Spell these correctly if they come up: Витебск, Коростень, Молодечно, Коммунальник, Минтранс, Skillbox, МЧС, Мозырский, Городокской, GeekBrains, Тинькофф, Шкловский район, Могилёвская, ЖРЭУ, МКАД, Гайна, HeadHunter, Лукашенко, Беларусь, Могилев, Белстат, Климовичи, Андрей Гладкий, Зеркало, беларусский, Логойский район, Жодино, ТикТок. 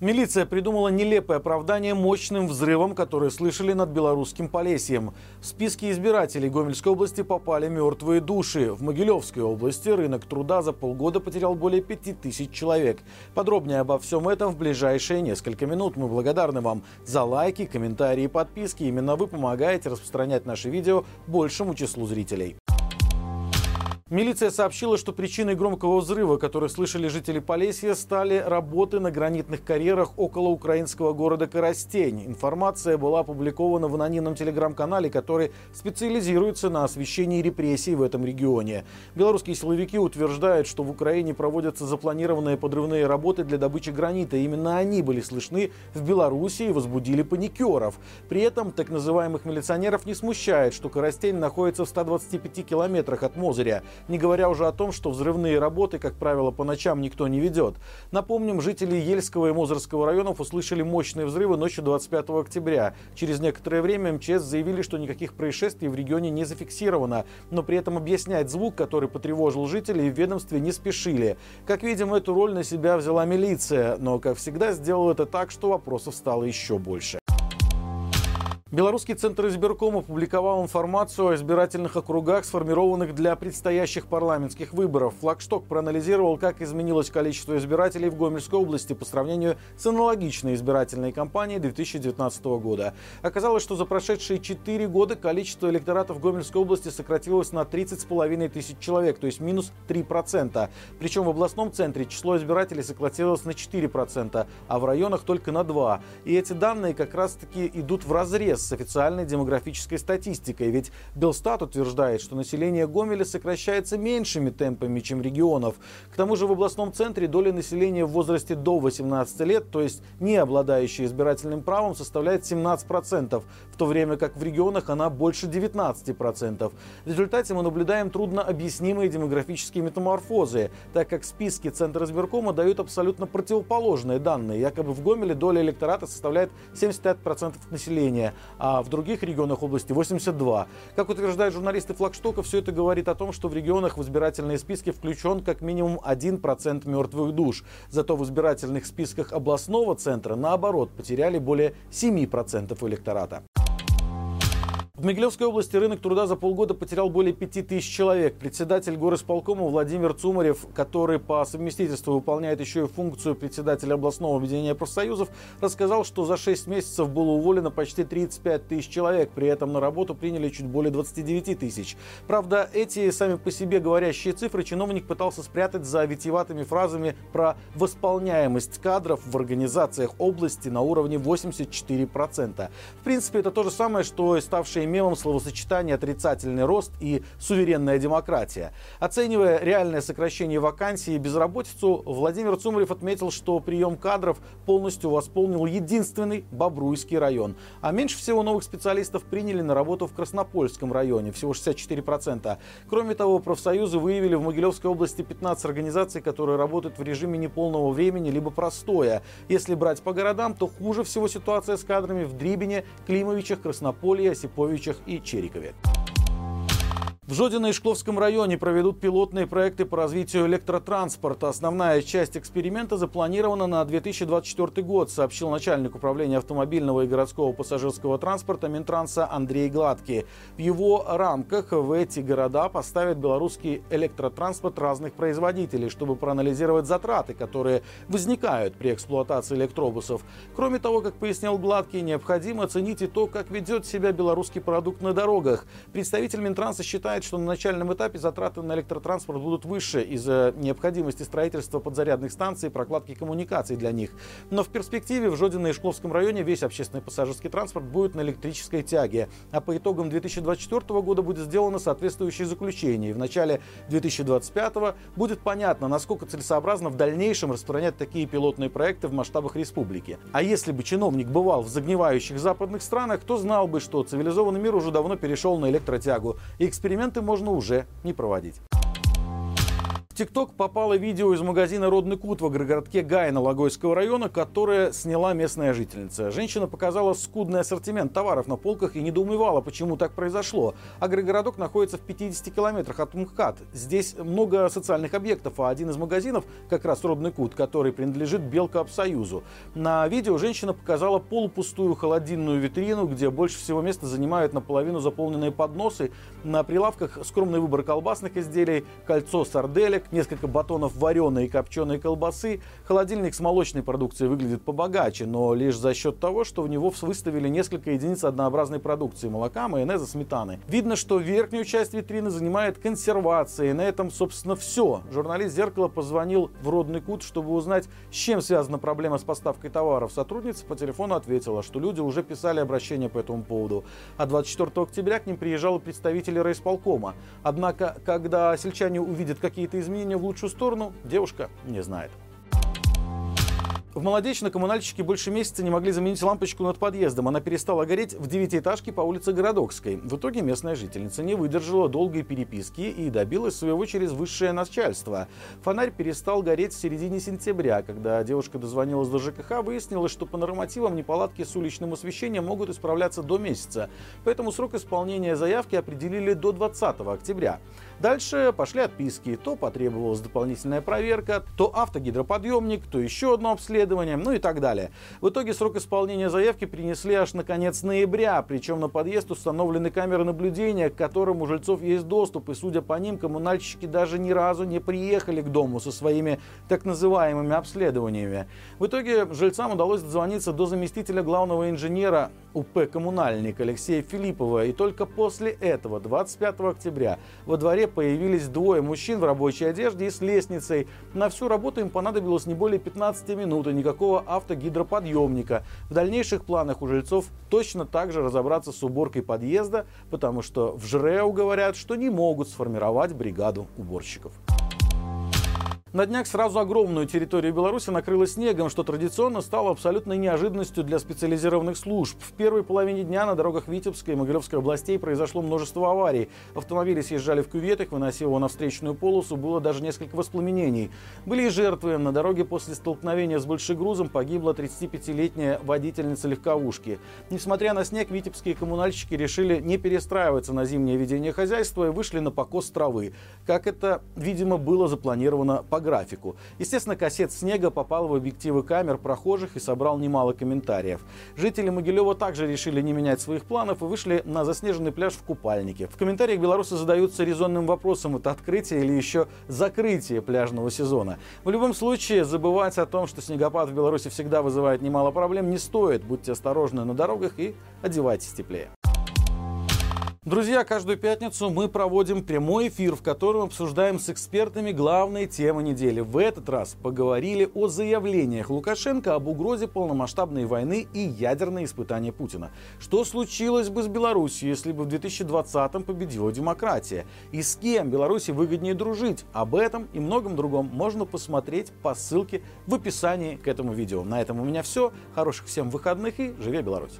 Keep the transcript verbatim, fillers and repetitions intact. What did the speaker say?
Милиция придумала нелепое оправдание мощным взрывам, которые слышали над белорусским Полесьем. В списки избирателей Гомельской области попали мертвые души. В Могилевской области рынок труда за полгода потерял более пяти тысяч человек. Подробнее обо всем этом в ближайшие несколько минут. Мы благодарны вам за лайки, комментарии и подписки. Именно вы помогаете распространять наши видео большему числу зрителей. Милиция сообщила, что причиной громкого взрыва, который слышали жители Полесья, стали работы на гранитных карьерах около украинского города Коростень. Информация была опубликована в анонимном телеграм-канале, который специализируется на освещении репрессий в этом регионе. Белорусские силовики утверждают, что в Украине проводятся запланированные подрывные работы для добычи гранита. Именно они были слышны в Беларуси и возбудили паникеров. При этом так называемых милиционеров не смущает, что Коростень находится в ста двадцати пяти километрах от Мозыря. Не говоря уже о том, что взрывные работы, как правило, по ночам никто не ведет. Напомним, жители Ельского и Мозырского районов услышали мощные взрывы ночью двадцать пятого октября. Через некоторое время МЧС заявили, что никаких происшествий в регионе не зафиксировано. Но при этом объяснять звук, который потревожил жителей, в ведомстве не спешили. Как видим, эту роль на себя взяла милиция. Но, как всегда, сделала это так, что вопросов стало еще больше. Белорусский центр избирком опубликовал информацию о избирательных округах, сформированных для предстоящих парламентских выборов. Флагшток проанализировал, как изменилось количество избирателей в Гомельской области по сравнению с аналогичной избирательной кампанией две тысячи девятнадцатого года. Оказалось, что за прошедшие четыре года количество электоратов Гомельской области сократилось на тридцать с половиной тысяч человек, то есть минус три процента. Причем в областном центре число избирателей сократилось на четыре процента, а в районах только на два процента. И эти данные как раз-таки идут вразрез с официальной демографической статистикой. Ведь Белстат утверждает, что население Гомеля сокращается меньшими темпами, чем регионов. К тому же в областном центре доля населения в возрасте до восемнадцати лет, то есть не обладающие избирательным правом, составляет семнадцать процентов, в то время как в регионах она больше девятнадцати процентов. В результате мы наблюдаем труднообъяснимые демографические метаморфозы, так как списки Центра избиркома дают абсолютно противоположные данные. Якобы в Гомеле доля электората составляет семьдесят пять процентов населения, а в других регионах области восемьдесят два процента. Как утверждают журналисты Флагштока, все это говорит о том, что в регионах в избирательные списки включен как минимум один процент мертвых душ. Зато в избирательных списках областного центра, наоборот, потеряли более семи процентов электората. В Могилевской области рынок труда за полгода потерял более пяти тысяч человек. Председатель горисполкома Владимир Цумарев, который по совместительству выполняет еще и функцию председателя областного объединения профсоюзов, рассказал, что за шесть месяцев было уволено почти тридцать пять тысяч человек. При этом на работу приняли чуть более двадцати девяти тысяч. Правда, эти сами по себе говорящие цифры чиновник пытался спрятать за витиеватыми фразами про восполняемость кадров в организациях области на уровне восемьдесят четыре процента. В принципе, это то же самое, что и ставшие мемом словосочетание «отрицательный рост» и «суверенная демократия». Оценивая реальное сокращение вакансий и безработицу, Владимир Цумарев отметил, что прием кадров полностью восполнил единственный Бобруйский район. А меньше всего новых специалистов приняли на работу в Краснопольском районе, всего шестьдесят четыре процента. Кроме того, профсоюзы выявили в Могилевской области пятнадцать организаций, которые работают в режиме неполного времени либо простоя. Если брать по городам, то хуже всего ситуация с кадрами в Дрибене, Климовичах, Краснополье, Осиповичах и Черикове. В Жодино и Шкловском районе проведут пилотные проекты по развитию электротранспорта. Основная часть эксперимента запланирована на две тысячи двадцать четвёртый год, сообщил начальник управления автомобильного и городского пассажирского транспорта Минтранса Андрей Гладкий. В его рамках в эти города поставят белорусский электротранспорт разных производителей, чтобы проанализировать затраты, которые возникают при эксплуатации электробусов. Кроме того, как пояснил Гладкий, необходимо оценить и то, как ведет себя белорусский продукт на дорогах. Представитель Минтранса считает, что на начальном этапе затраты на электротранспорт будут выше из-за необходимости строительства подзарядных станций и прокладки коммуникаций для них. Но в перспективе в Жодино и Шкловском районе весь общественный пассажирский транспорт будет на электрической тяге. А по итогам две тысячи двадцать четвёртого года будет сделано соответствующее заключение. И в начале две тысячи двадцать пятого будет понятно, насколько целесообразно в дальнейшем распространять такие пилотные проекты в масштабах республики. А если бы чиновник бывал в загнивающих западных странах, то знал бы, что цивилизованный мир уже давно перешел на электротягу. И эксперимент можно уже не проводить. В ТикТок попало видео из магазина «Родный Кут» в агрогородке Гайна Логойского района, которое сняла местная жительница. Женщина показала скудный ассортимент товаров на полках и недоумевала, почему так произошло. Агрогородок находится в пятидесяти километрах от МКАД. Здесь много социальных объектов, а один из магазинов как раз «Родный Кут», который принадлежит Белкоопсоюзу. На видео женщина показала полупустую холодильную витрину, где больше всего места занимают наполовину заполненные подносы. На прилавках скромный выбор колбасных изделий, кольцо сарделек, несколько батонов вареной и копченой колбасы. Холодильник с молочной продукцией выглядит побогаче, но лишь за счет того, что в него выставили несколько единиц однообразной продукции – молока, майонеза, сметаны. Видно, что верхнюю часть витрины занимает консервация. И на этом, собственно, все. Журналист «Зеркало» позвонил в «Родный Кут», чтобы узнать, с чем связана проблема с поставкой товаров. Сотрудница по телефону ответила, что люди уже писали обращения по этому поводу. А двадцать четвёртого октября к ним приезжали представители райисполкома. Однако, когда сельчане увидят какие-то изменения в лучшую сторону, девушка не знает. В Молодечно коммунальщики больше месяца не могли заменить лампочку над подъездом. Она перестала гореть в девятиэтажке по улице Городокской. В итоге местная жительница не выдержала долгой переписки и добилась своего через высшее начальство. Фонарь перестал гореть в середине сентября. Когда девушка дозвонилась до ЖКХ, выяснилось, что по нормативам неполадки с уличным освещением могут исправляться до месяца. Поэтому срок исполнения заявки определили до двадцатого октября. Дальше пошли отписки. То потребовалась дополнительная проверка, то автогидроподъемник, то еще одно обследование. Ну и так далее. В итоге срок исполнения заявки принесли аж на конец ноября. Причем на подъезд установлены камеры наблюдения, к которым у жильцов есть доступ. И, судя по ним, коммунальщики даже ни разу не приехали к дому со своими так называемыми обследованиями. В итоге жильцам удалось дозвониться до заместителя главного инженера УП «Коммунальник» Алексея Филиппова. И только после этого, двадцать пятого октября, во дворе появились двое мужчин в рабочей одежде и с лестницей. На всю работу им понадобилось не более пятнадцати минут. Никакого автогидроподъемника. В дальнейших планах у жильцов точно так же разобраться с уборкой подъезда, потому что в ЖРЭУ говорят, что не могут сформировать бригаду уборщиков. На днях сразу огромную территорию Беларуси накрыло снегом, что традиционно стало абсолютной неожиданностью для специализированных служб. В первой половине дня на дорогах Витебской и Могилевской областей произошло множество аварий. Автомобили съезжали в кювет, их выносило на встречную полосу, было даже несколько воспламенений. Были и жертвы. На дороге после столкновения с большегрузом погибла тридцатипятилетняя водительница легковушки. Несмотря на снег, витебские коммунальщики решили не перестраиваться на зимнее ведение хозяйства и вышли на покос травы, как это, видимо, было запланировано по графику. Естественно, кассет снега попал в объективы камер прохожих и собрал немало комментариев. Жители Могилева также решили не менять своих планов и вышли на заснеженный пляж в купальнике. В комментариях белорусы задаются резонным вопросом: это открытие или еще закрытие пляжного сезона. В любом случае, забывать о том, что снегопад в Беларуси всегда вызывает немало проблем, не стоит. Будьте осторожны на дорогах и одевайтесь теплее. Друзья, каждую пятницу мы проводим прямой эфир, в котором обсуждаем с экспертами главные темы недели. В этот раз поговорили о заявлениях Лукашенко об угрозе полномасштабной войны и ядерные испытания Путина. Что случилось бы с Беларусью, если бы в две тысячи двадцатом победила демократия? И с кем Беларуси выгоднее дружить? Об этом и многом другом можно посмотреть по ссылке в описании к этому видео. На этом у меня все. Хороших всем выходных и живи Беларусь!